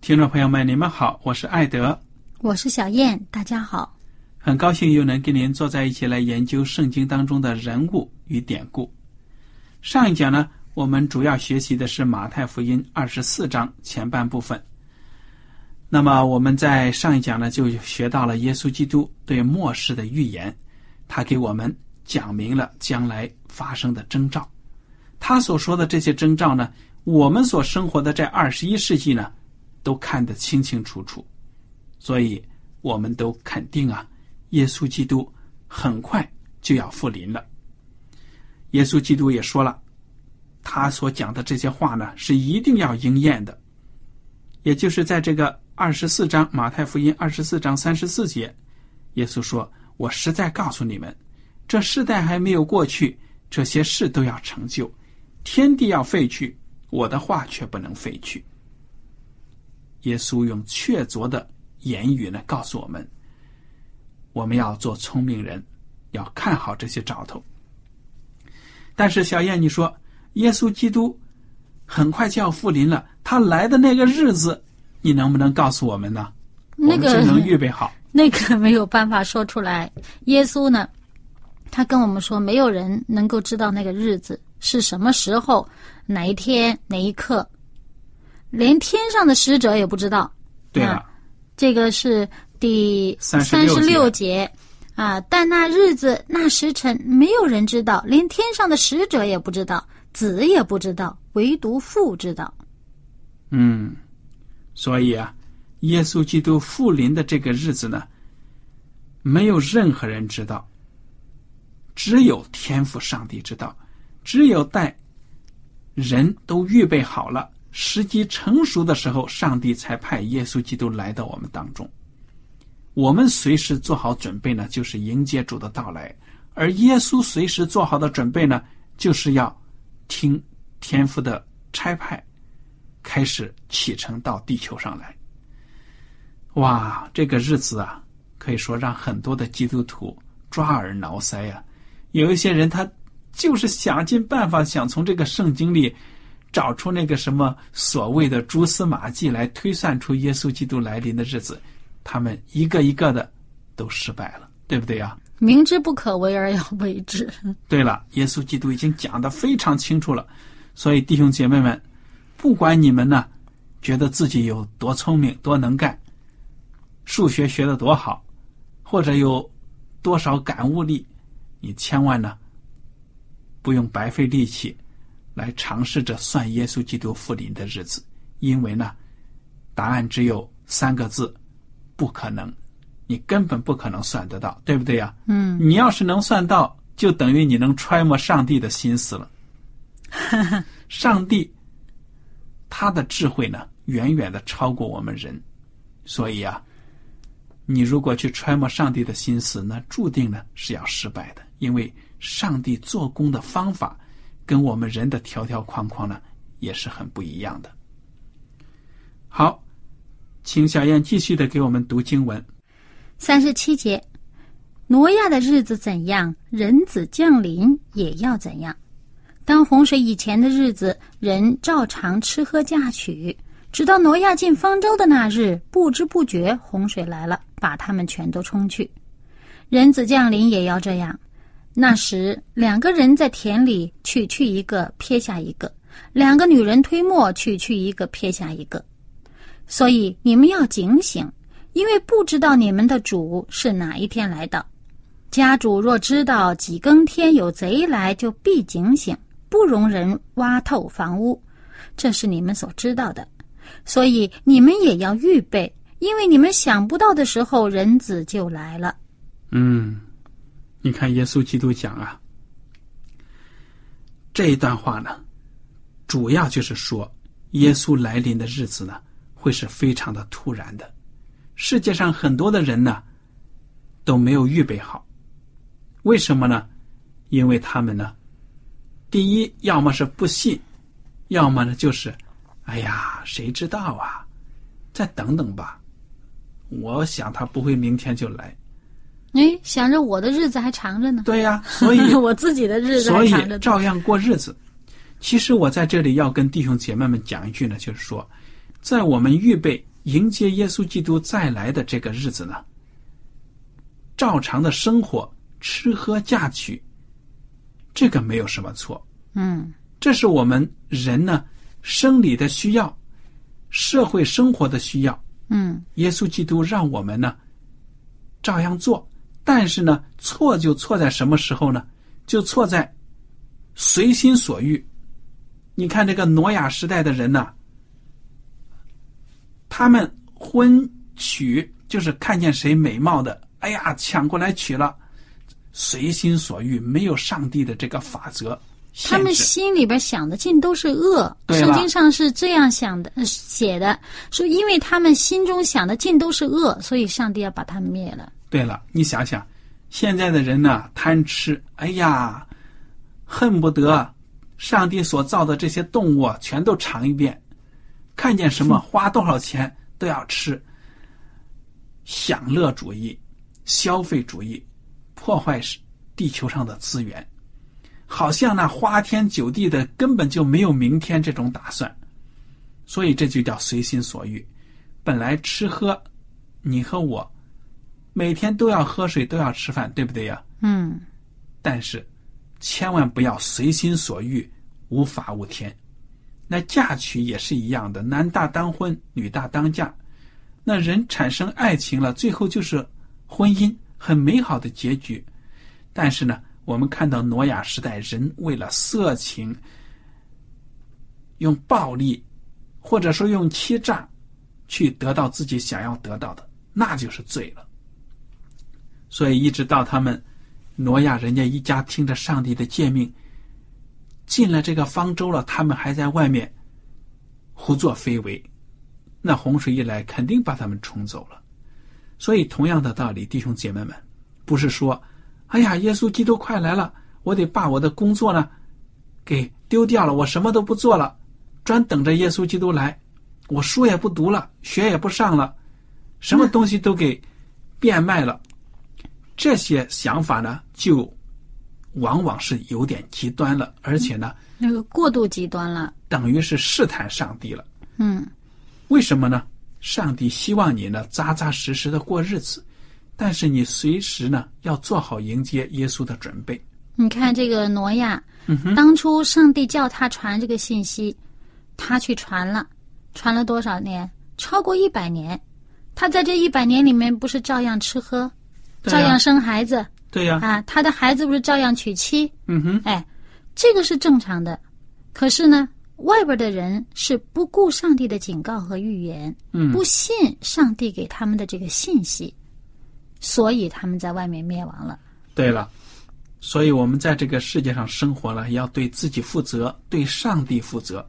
听众朋友们，你们好，我是艾德，我是小燕，大家好，很高兴又能跟您坐在一起来研究圣经当中的人物与典故。上一讲呢，我们主要学习的是马太福音24章前半部分。那么我们在上一讲呢，就学到了耶稣基督对末世的预言，他给我们讲明了将来发生的征兆。他所说的这些征兆呢，我们所生活的在21世纪呢都看得清清楚楚，所以我们都肯定啊，耶稣基督很快就要复临了。耶稣基督也说了，他所讲的这些话呢，是一定要应验的。也就是在这个24章，马太福音24章34节，耶稣说：“我实在告诉你们，这世代还没有过去，这些事都要成就。天地要废去，我的话却不能废去。”耶稣用确凿的言语呢告诉我们，我们要做聪明人，要看好这些兆头。但是小燕，你说耶稣基督很快就要复临了，他来的那个日子你能不能告诉我们呢？我们只能预备好。那个没有办法说出来。耶稣呢，他跟我们说没有人能够知道那个日子是什么时候，哪一天，哪一刻，连天上的使者也不知道。对了，这个是第36节啊。但那日子那时辰没有人知道，连天上的使者也不知道，子也不知道，唯独父知道。所以啊，耶稣基督复临的这个日子呢，没有任何人知道，只有天父上帝知道，只有待人都预备好了，时机成熟的时候，上帝才派耶稣基督来到我们当中。我们随时做好准备呢，就是迎接主的到来，而耶稣随时做好的准备呢，就是要听天父的差派，开始启程到地球上来。哇，这个日子啊，可以说让很多的基督徒抓耳挠腮啊。有一些人他就是想尽办法，想从这个圣经里找出那个什么所谓的蛛丝马迹来推算出耶稣基督来临的日子，他们一个一个的都失败了，对不对啊？明知不可为而要为之。对了，耶稣基督已经讲得非常清楚了。所以弟兄姐妹们，不管你们呢觉得自己有多聪明多能干，数学学得多好，或者有多少感悟力，你千万呢不用白费力气来尝试着算耶稣基督复临的日子，因为呢，答案只有3个字：不可能。你根本不可能算得到，对不对呀？你要是能算到，就等于你能揣摩上帝的心思了。上帝他的智慧呢，远远的超过我们人，所以啊，你如果去揣摩上帝的心思，那注定呢是要失败的，因为上帝做工的方法跟我们人的条条框框呢也是很不一样的。好，请小燕继续的给我们读经文。37节，挪亚的日子怎样，人子降临也要怎样。当洪水以前的日子，人照常吃喝嫁娶，直到挪亚进方舟的那日，不知不觉洪水来了，把他们全都冲去。人子降临也要这样。那时2个人在田里，取去一个撇下一个；2个女人推磨，取去一个撇下一个。所以你们要警醒，因为不知道你们的主是哪一天来到。家主若知道几更天有贼来，就必警醒，不容人挖透房屋。这是你们所知道的，所以你们也要预备，因为你们想不到的时候，人子就来了。你看耶稣基督讲啊，这一段话呢，主要就是说耶稣来临的日子呢会是非常的突然的。世界上很多的人呢都没有预备好。为什么呢？因为他们呢，第一要么是不信，要么呢就是谁知道啊，再等等吧，我想他不会明天就来。想着我的日子还长着呢。对呀，所以我自己的日子还长着，所以照样过日子。其实我在这里要跟弟兄姐妹们讲一句呢，就是说在我们预备迎接耶稣基督再来的这个日子呢，照常的生活，吃喝嫁娶，这个没有什么错。这是我们人呢生理的需要，社会生活的需要。耶稣基督让我们呢照样做，但是呢错就错在什么时候呢？就错在随心所欲。你看这个挪亚时代的人呢，他们婚娶就是看见谁美貌的，抢过来娶了，随心所欲，没有上帝的这个法则。他们心里边想的尽都是恶，圣经上是这样想的写的，说因为他们心中想的尽都是恶，所以上帝要把他们灭了。对了，你想想现在的人呢，贪吃，恨不得上帝所造的这些动物全都尝一遍，看见什么花多少钱都要吃。享乐主义，消费主义，破坏地球上的资源，好像那花天酒地的根本就没有明天这种打算。所以这就叫随心所欲。本来吃喝，你和我每天都要喝水，都要吃饭，对不对呀？但是千万不要随心所欲，无法无天。那嫁娶也是一样的，男大当婚，女大当嫁。那人产生爱情了，最后就是婚姻，很美好的结局。但是呢我们看到挪亚时代，人为了色情，用暴力或者说用欺诈去得到自己想要得到的，那就是罪了。所以一直到他们挪亚人家一家听着上帝的诫命进了这个方舟了，他们还在外面胡作非为，那洪水一来肯定把他们冲走了。所以同样的道理，弟兄姐妹们，不是说耶稣基督快来了，我得把我的工作呢给丢掉了，我什么都不做了，专等着耶稣基督来，我书也不读了，学也不上了，什么东西都给变卖了。这些想法呢就往往是有点极端了，而且呢那个过度极端了，等于是试探上帝了。为什么呢？上帝希望你呢扎扎实实的过日子，但是你随时呢要做好迎接耶稣的准备。你看这个挪亚，当初上帝叫他传这个信息，他去传了多少年？超过100年。他在这100年里面不是照样吃喝，照样生孩子，他的孩子不是照样娶妻？这个是正常的。可是呢外边的人是不顾上帝的警告和预言，不信上帝给他们的这个信息，所以他们在外面灭亡了。对了，所以我们在这个世界上生活了，要对自己负责，对上帝负责，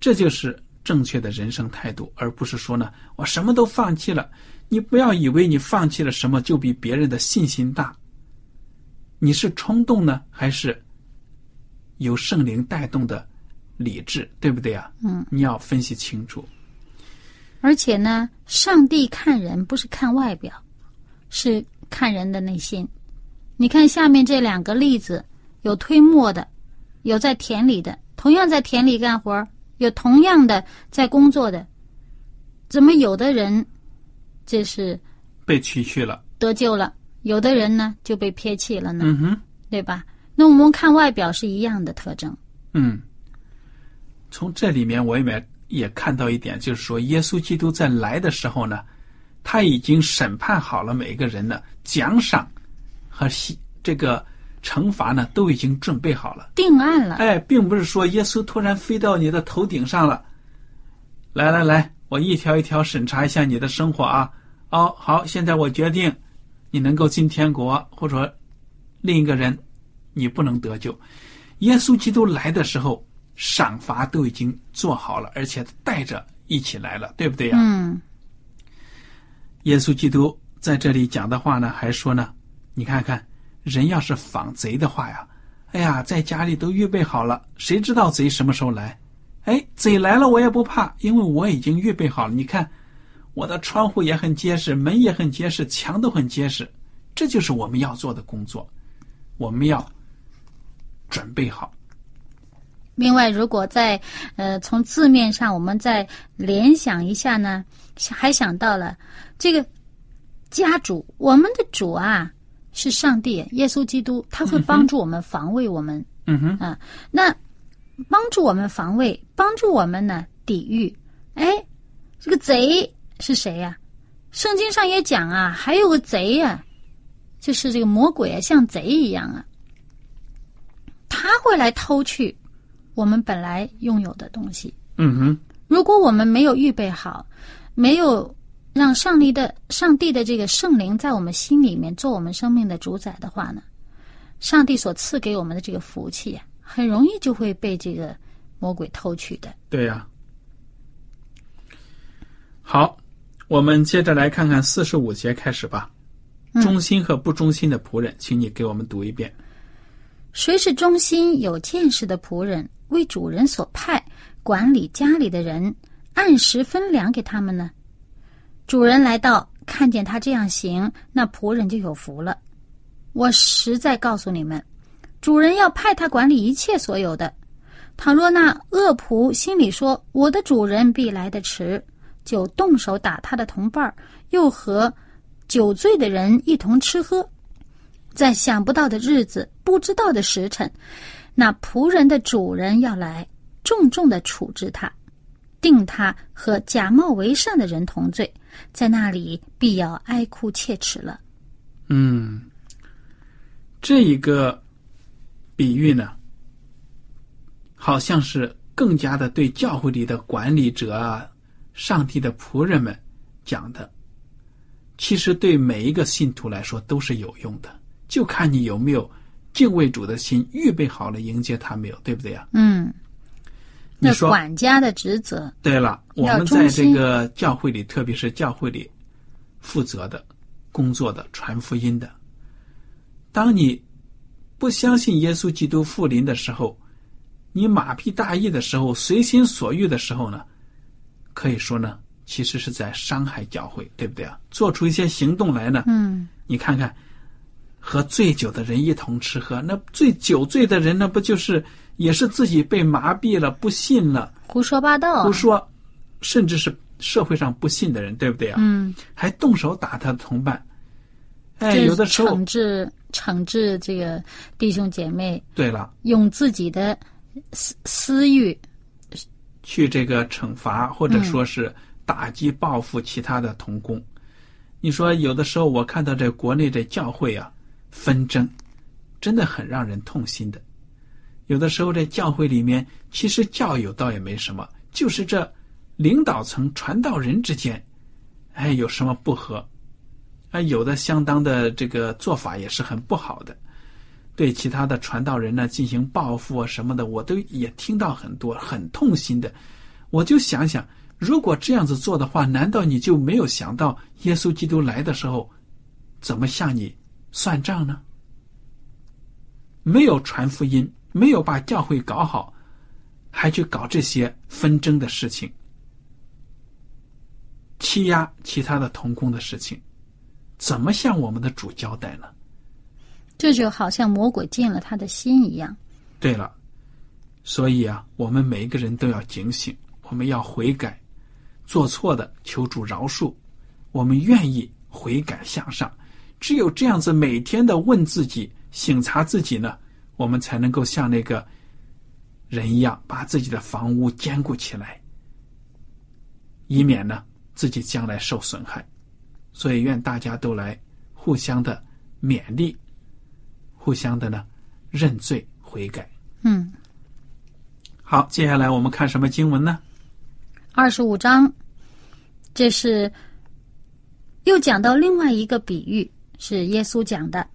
这就是正确的人生态度。而不是说呢我什么都放弃了。你不要以为你放弃了什么就比别人的信心大。你是冲动呢，还是由圣灵带动的理智，对不对啊？嗯，你要分析清楚。而且呢，上帝看人不是看外表，是看人的内心。你看下面这两个例子，有推磨的，有在田里的，同样在田里干活，有同样的在工作的，怎么有的人这是被取去了得救了，有的人呢就被撇弃了呢？嗯哼，对吧？那我们看外表是一样的特征。嗯，从这里面我也看到一点，就是说耶稣基督在来的时候呢，他已经审判好了每一个人了，奖赏和这个惩罚呢都已经准备好了，定案了。哎，并不是说耶稣突然飞到你的头顶上了，来来来，我一条一条审查一下你的生活啊。哦，好，现在我决定你能够进天国，或者说另一个人你不能得救。耶稣基督来的时候，赏罚都已经做好了，而且带着一起来了，对不对呀？嗯。耶稣基督在这里讲的话呢，还说呢，你看看，人要是防贼的话呀，哎呀，在家里都预备好了，谁知道贼什么时候来？哎，贼来了我也不怕，因为我已经预备好了。你看，我的窗户也很结实，门也很结实，墙都很结实。这就是我们要做的工作，我们要准备好。另外，如果在从字面上我们再联想一下呢，还想到了这个家主，我们的主啊是上帝，耶稣基督，他会帮助我们防卫我们。嗯哼啊，那帮助我们防卫，帮助我们呢抵御。哎，这个贼是谁呀？圣经上也讲啊，还有个贼呀，就是这个魔鬼啊，像贼一样啊，他会来偷去我们本来拥有的东西。嗯哼，如果我们没有预备好，没有让上帝的这个圣灵在我们心里面做我们生命的主宰的话呢，上帝所赐给我们的这个福气啊，很容易就会被这个魔鬼偷取的。对呀。好，我们接着来看看45节开始吧。忠心和不忠心的仆人，请你给我们读一遍。谁是忠心有见识的仆人，为主人所派，管理家里的人，按时分粮给他们呢？主人来到，看见他这样行，那仆人就有福了。我实在告诉你们，主人要派他管理一切所有的。倘若那恶仆心里说，我的主人必来得迟，就动手打他的同伴，又和酒醉的人一同吃喝，在想不到的日子，不知道的时辰，那仆人的主人要来，重重地处置他，定他和假冒为善的人同罪，在那里必要哀哭切齿了。嗯，这一个比喻呢，好像是更加的对教会里的管理者啊、上帝的仆人们讲的。其实对每一个信徒来说都是有用的，就看你有没有敬畏主的心，预备好了迎接他没有，对不对啊？嗯，那管家的职责。对了，我们在这个教会里，特别是教会里负责的工作的传福音的，当你不相信耶稣基督复临的时候，你马屁大意的时候，随心所欲的时候呢，可以说呢其实是在伤害教会，对不对啊？做出一些行动来呢，嗯，你看看，和醉酒的人一同吃喝，那醉酒醉的人呢，不就是也是自己被麻痹了，不信了，胡说八道，胡说，甚至是社会上不信的人，对不对啊？嗯，还动手打他的同伴。哎，有的时候惩治这个弟兄姐妹。对了，用自己的私欲去这个惩罚，或者说是打击报复其他的同工。你说有的时候我看到这国内这教会啊纷争真的很让人痛心的。有的时候在教会里面，其实教友倒也没什么，就是这领导层传道人之间，哎，有什么不和，哎，有的相当的这个做法也是很不好的，对其他的传道人呢进行报复啊什么的，我都也听到很多，很痛心的。我就想想，如果这样子做的话，难道你就没有想到耶稣基督来的时候怎么向你算账呢？没有传福音，没有把教会搞好，还去搞这些纷争的事情，欺压其他的同工的事情，怎么向我们的主交代呢？这就好像魔鬼进了他的心一样。对了，所以啊，我们每一个人都要警醒，我们要悔改，做错的求主饶恕，我们愿意悔改向上。只有这样子每天的问自己，省察自己呢，我们才能够像那个人一样把自己的房屋坚固起来，以免呢自己将来受损害。所以愿大家都来互相的勉励，互相的呢认罪悔改。好，接下来我们看什么经文呢？25章，这是又讲到另外一个比喻，是耶稣讲的。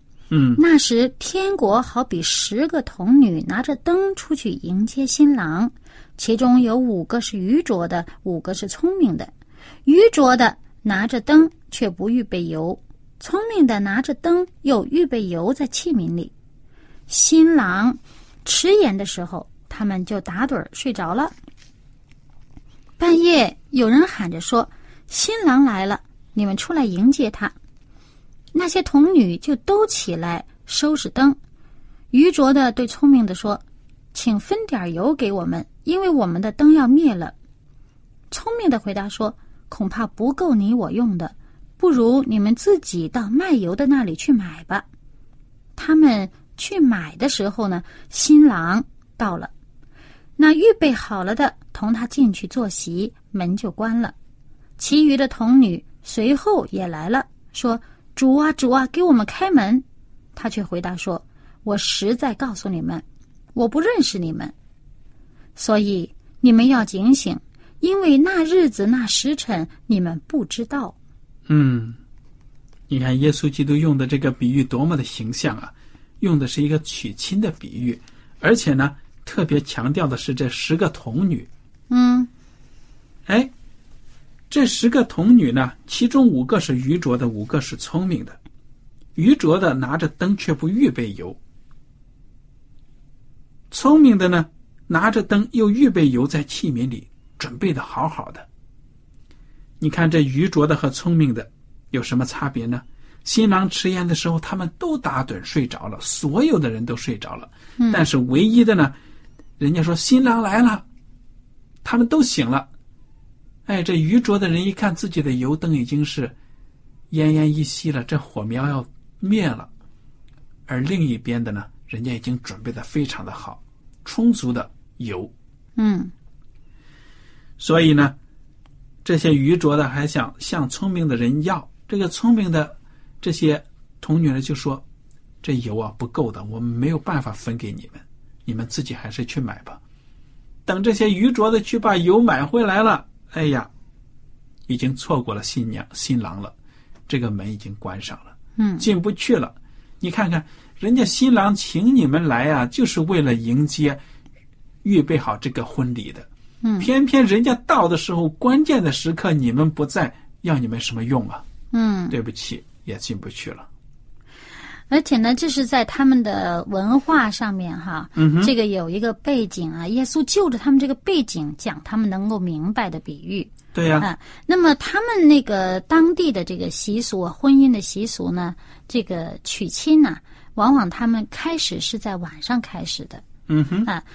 那时天国好比10个童女拿着灯出去迎接新郎，其中有5个是愚拙的，5个是聪明的。愚拙的拿着灯却不预备油，聪明的拿着灯又预备油在器皿里。新郎迟延的时候，他们就打盹睡着了。半夜有人喊着说，新郎来了，你们出来迎接他。那些童女就都起来收拾灯。愚拙的对聪明的说，请分点油给我们，因为我们的灯要灭了。聪明的回答说，恐怕不够你我用的，不如你们自己到卖油的那里去买吧。他们去买的时候呢，新郎到了，那预备好了的同他进去坐席，门就关了。其余的童女随后也来了，说，主啊主啊，给我们开门。他却回答说，我实在告诉你们，我不认识你们，所以你们要警醒，因为那日子那时辰你们不知道。你看耶稣基督用的这个比喻多么的形象啊，用的是一个娶亲的比喻，而且呢特别强调的是这10个童女。这10个童女呢，其中5个是愚拙的，5个是聪明的。愚拙的拿着灯却不预备油，聪明的呢拿着灯又预备油在器皿里，准备的好好的。你看这愚拙的和聪明的有什么差别呢？新郎迟延的时候，他们都打盹睡着了，所有的人都睡着了。但是唯一的呢，人家说新郎来了，他们都醒了。这愚拙的人一看自己的油灯已经是奄奄一息了，这火苗要灭了。而另一边的呢，人家已经准备的非常的好，充足的油。所以呢，这些愚拙的还想向聪明的人要，这个聪明的这些童女呢就说，这油啊不够的，我们没有办法分给你们，你们自己还是去买吧。等这些愚拙的去把油买回来了，已经错过了新郎了，这个门已经关上了，进不去了。你看看，人家新郎请你们来啊，就是为了迎接预备好这个婚礼的。偏偏人家到的时候，关键的时刻你们不在，要你们什么用啊？对不起，也进不去了。而且呢，这是在他们的文化上面哈，这个有一个背景啊，耶稣就着他们这个背景讲他们能够明白的比喻。对呀。那么他们那个当地的这个习俗啊，婚姻的习俗呢，这个娶亲呢，往往他们开始是在晚上开始的。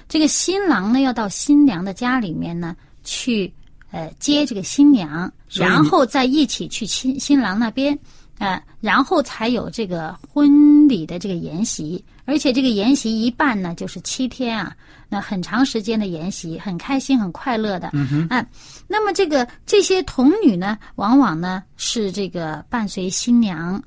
这个新郎呢要到新娘的家里面呢去接这个新娘，然后再一起去新郎那边，然后才有这个婚礼的这个筵席。而且这个筵席一办呢就是7天啊，那很长时间的筵席，很开心很快乐的。那么这些童女呢，往往呢是这个伴随新娘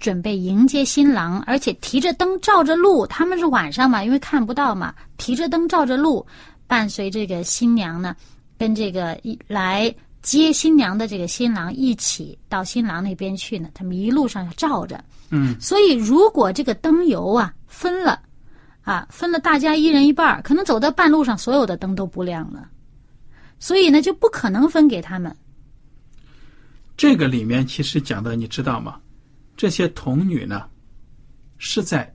准备迎接新郎，而且提着灯照着路，他们是晚上嘛，因为看不到嘛，提着灯照着路，伴随这个新娘呢，跟这个来接新娘的这个新郎一起到新郎那边去呢，他们一路上照着。所以如果这个灯油啊分了大家一人一半，可能走到半路上所有的灯都不亮了。所以呢就不可能分给他们。这个里面其实讲的，你知道吗？这些童女呢是在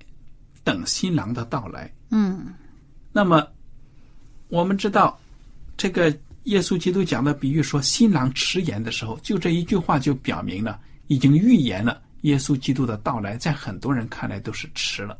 等新郎的到来。嗯，那么我们知道这个耶稣基督讲的比喻说新郎迟延的时候，就这一句话就表明了，已经预言了耶稣基督的到来在很多人看来都是迟了，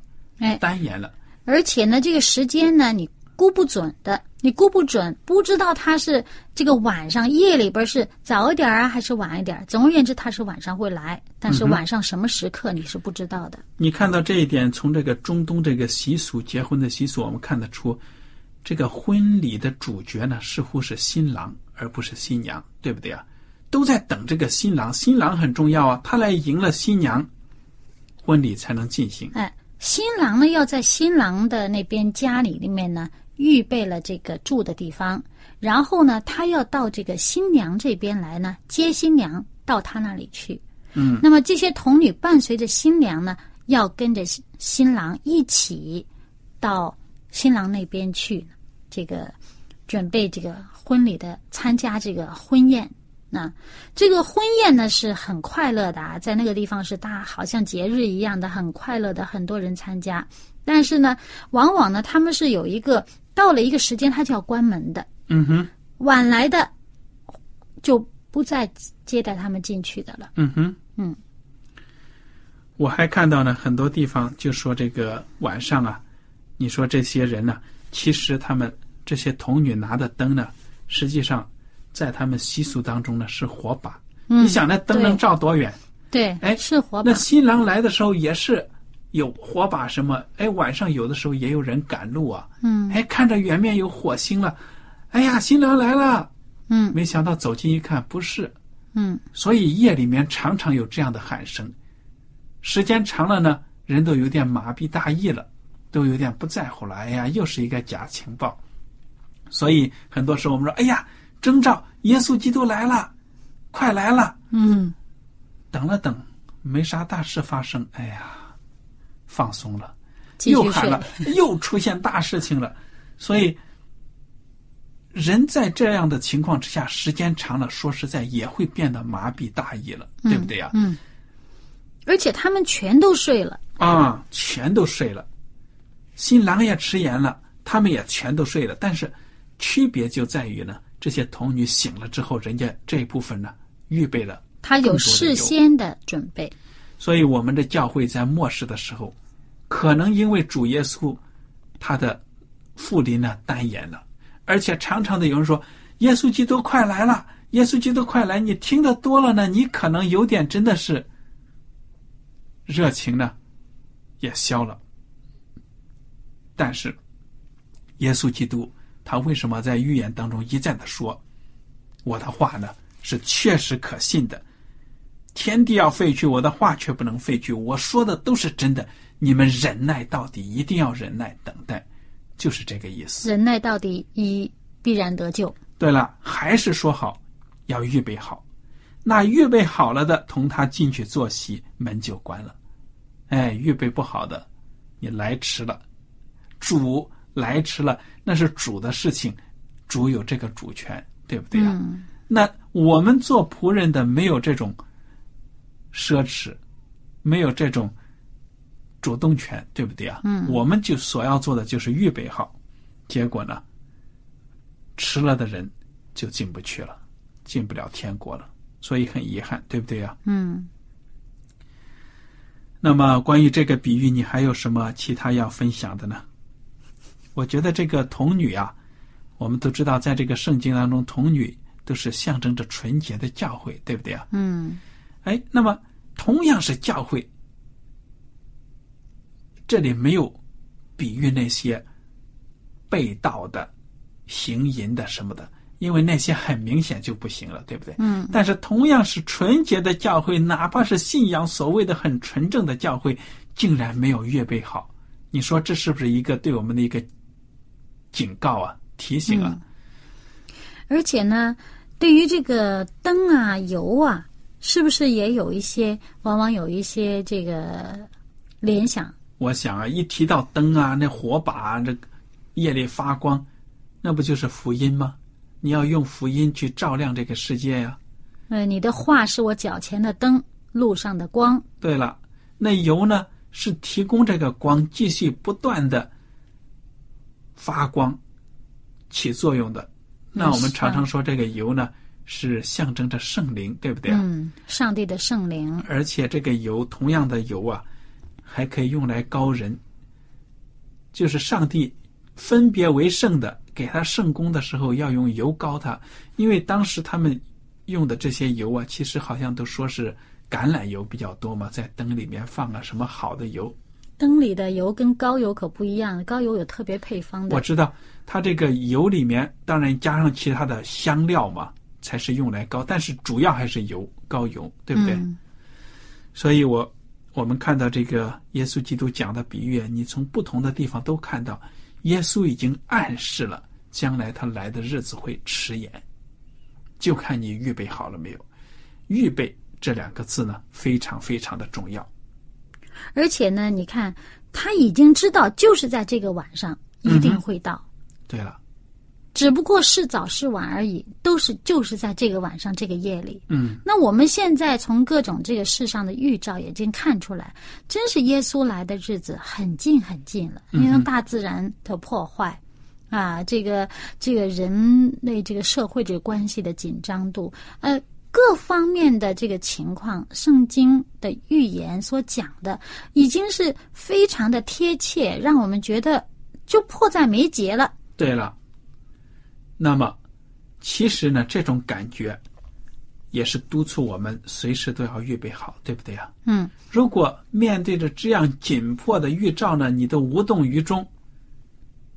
耽延了。而且呢这个时间呢你估不准的，你估不准，不知道他是这个晚上夜里边是早一点啊还是晚一点，总而言之他是晚上会来，但是晚上什么时刻你是不知道的。你看到这一点，从这个中东这个习俗，结婚的习俗，我们看得出这个婚礼的主角呢似乎是新郎而不是新娘，对不对啊？都在等这个新郎，新郎很重要啊，他来迎了新娘，婚礼才能进行。哎，新郎呢要在新郎的那边家里里面呢预备了这个住的地方，然后呢他要到这个新娘这边来呢接新娘到他那里去。嗯，那么这些童女伴随着新娘呢要跟着新郎一起到新郎那边去，这个准备这个婚礼的，参加这个婚宴。那这个婚宴呢是很快乐的啊，在那个地方是大好像节日一样的，很快乐的，很多人参加。但是呢往往呢他们是有一个到了一个时间他就要关门的。嗯哼，晚来的就不再接待他们进去的了。嗯哼，嗯，我还看到呢很多地方就说这个晚上啊，你说这些人呢其实他们这些童女拿的灯呢实际上在他们习俗当中呢是火把。嗯，你想那灯能照多远？ 对， 对，是火把。那新郎来的时候也是有火把什么，晚上有的时候也有人赶路啊。嗯，看着远面有火星了，哎呀，新郎来了。嗯，没想到走近一看不是。嗯，所以夜里面常常有这样的喊声，时间长了呢，人都有点麻痹大意了，都有点不在乎了。哎呀，又是一个假情报。所以很多时候我们说，哎呀，征兆，耶稣基督来了，快来了。嗯，等了等，没啥大事发生。哎呀。放松了，又喊了，又出现大事情了。所以人在这样的情况之下，时间长了，说实在也会变得麻痹大意了，对不对呀？嗯，而且他们全都睡了啊，全都睡了，新郎也迟延了，他们也全都睡了。但是区别就在于呢，这些童女醒了之后，人家这一部分呢预备了，他有事先的准备。所以我们的教会在末世的时候，可能因为主耶稣他的复临呢耽延了，而且常常的有人说耶稣基督快来了，耶稣基督快来，你听得多了呢，你可能有点真的是热情呢也消了。但是耶稣基督他为什么在预言当中一再的说我的话呢是确实可信的，天地要废去，我的话却不能废去，我说的都是真的，你们忍耐到底，一定要忍耐等待，就是这个意思。忍耐到底，必然得救。对了，还是说好要预备好，那预备好了的同他进去坐席，门就关了。预备不好的，你来迟了，主来迟了，那是主的事情，主有这个主权，对不对啊？嗯，那我们做仆人的没有这种奢侈，没有这种主动权，对不对啊？嗯，我们就所要做的就是预备好，结果呢迟了的人就进不去了，进不了天国了，所以很遗憾，对不对啊？嗯。那么关于这个比喻，你还有什么其他要分享的呢？我觉得这个童女啊，我们都知道在这个圣经当中，童女都是象征着纯洁的教会，对不对啊？嗯。那么同样是教会，这里没有比喻那些被盗的、行淫的什么的，因为那些很明显就不行了，对不对？嗯。但是同样是纯洁的教会，哪怕是信仰所谓的很纯正的教会，竟然没有预备好，你说这是不是一个对我们的一个警告啊、提醒啊？嗯，而且呢，对于这个灯啊、油啊，是不是也有一些，往往有一些这个联想？我想啊，一提到灯啊，那火把啊，这夜里发光，那不就是福音吗？你要用福音去照亮这个世界呀、啊。你的话是我脚前的灯，路上的光。对了，那油呢是提供这个光继续不断的发光起作用的。那我们常常说这个油呢是象征着圣灵，对不对、啊、嗯，上帝的圣灵。而且这个油，同样的油啊，还可以用来膏人，就是上帝分别为圣的给他圣功的时候要用油膏他。因为当时他们用的这些油啊，其实好像都说是橄榄油比较多嘛，在灯里面放啊什么好的油。灯里的油跟膏油可不一样，膏油有特别配方的。我知道它这个油里面当然加上其他的香料嘛，才是用来膏，但是主要还是油，膏油，对不对、嗯、所以我们看到这个耶稣基督讲的比喻，你从不同的地方都看到耶稣已经暗示了将来他来的日子会迟延，就看你预备好了没有。预备这两个字呢非常非常的重要。而且呢你看他已经知道就是在这个晚上一定会到、嗯、对了，只不过是早是晚而已，都是就是在这个晚上这个夜里。嗯，那我们现在从各种这个世上的预兆已经看出来，真是耶稣来的日子很近很近了。因为大自然的破坏、嗯、啊，这个人类这个社会这个关系的紧张度，各方面的这个情况，圣经的预言所讲的已经是非常的贴切，让我们觉得就迫在眉睫了。对了，那么其实呢这种感觉也是督促我们随时都要预备好，对不对啊？嗯，如果面对着这样紧迫的预兆呢你都无动于衷，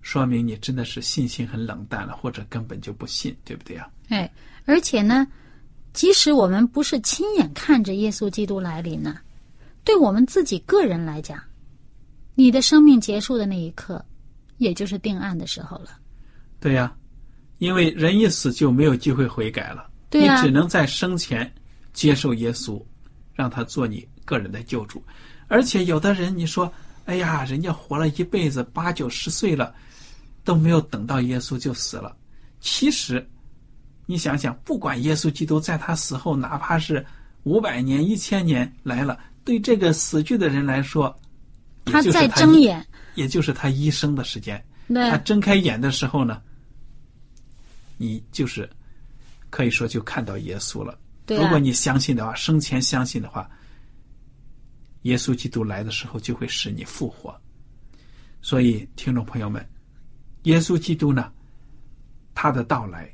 说明你真的是信心很冷淡了，或者根本就不信，对不对啊？哎，而且呢即使我们不是亲眼看着耶稣基督来临呢，对我们自己个人来讲，你的生命结束的那一刻也就是定案的时候了。对呀、啊、因为人一死就没有机会悔改了。对啊，你只能在生前接受耶稣，让他做你个人的救主。而且有的人你说哎呀人家活了一辈子80、90岁了都没有等到耶稣就死了，其实你想想，不管耶稣基督在他死后哪怕是500年1000年来了，对这个死去的人来说，他在睁眼也就是他一生的时间。他睁开眼的时候呢，你就是可以说就看到耶稣了。对、啊、如果你相信的话，生前相信的话，耶稣基督来的时候就会使你复活。所以听众朋友们，耶稣基督呢他的到来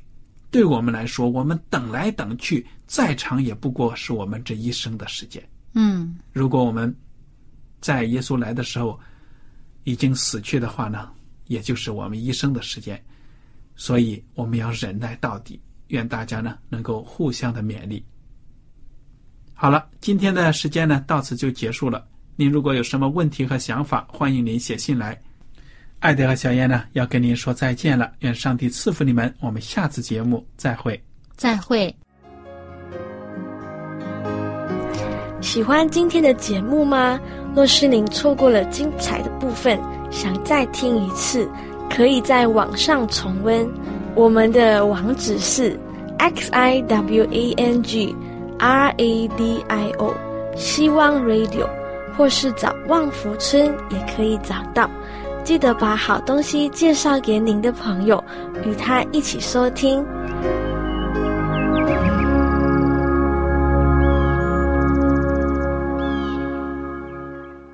对我们来说，我们等来等去再长也不过是我们这一生的时间。嗯，如果我们在耶稣来的时候已经死去的话呢，也就是我们一生的时间。所以我们要忍耐到底，愿大家呢能够互相的勉励。好了，今天的时间呢到此就结束了。您如果有什么问题和想法，欢迎您写信来。艾德和小燕呢要跟您说再见了，愿上帝赐福你们，我们下次节目再会。再会。喜欢今天的节目吗？若是您错过了精彩的部分，想再听一次，可以在网上重温。我们的网址是 xiwangradio 希望 radio， 或是找旺福村也可以找到。记得把好东西介绍给您的朋友，与他一起收听。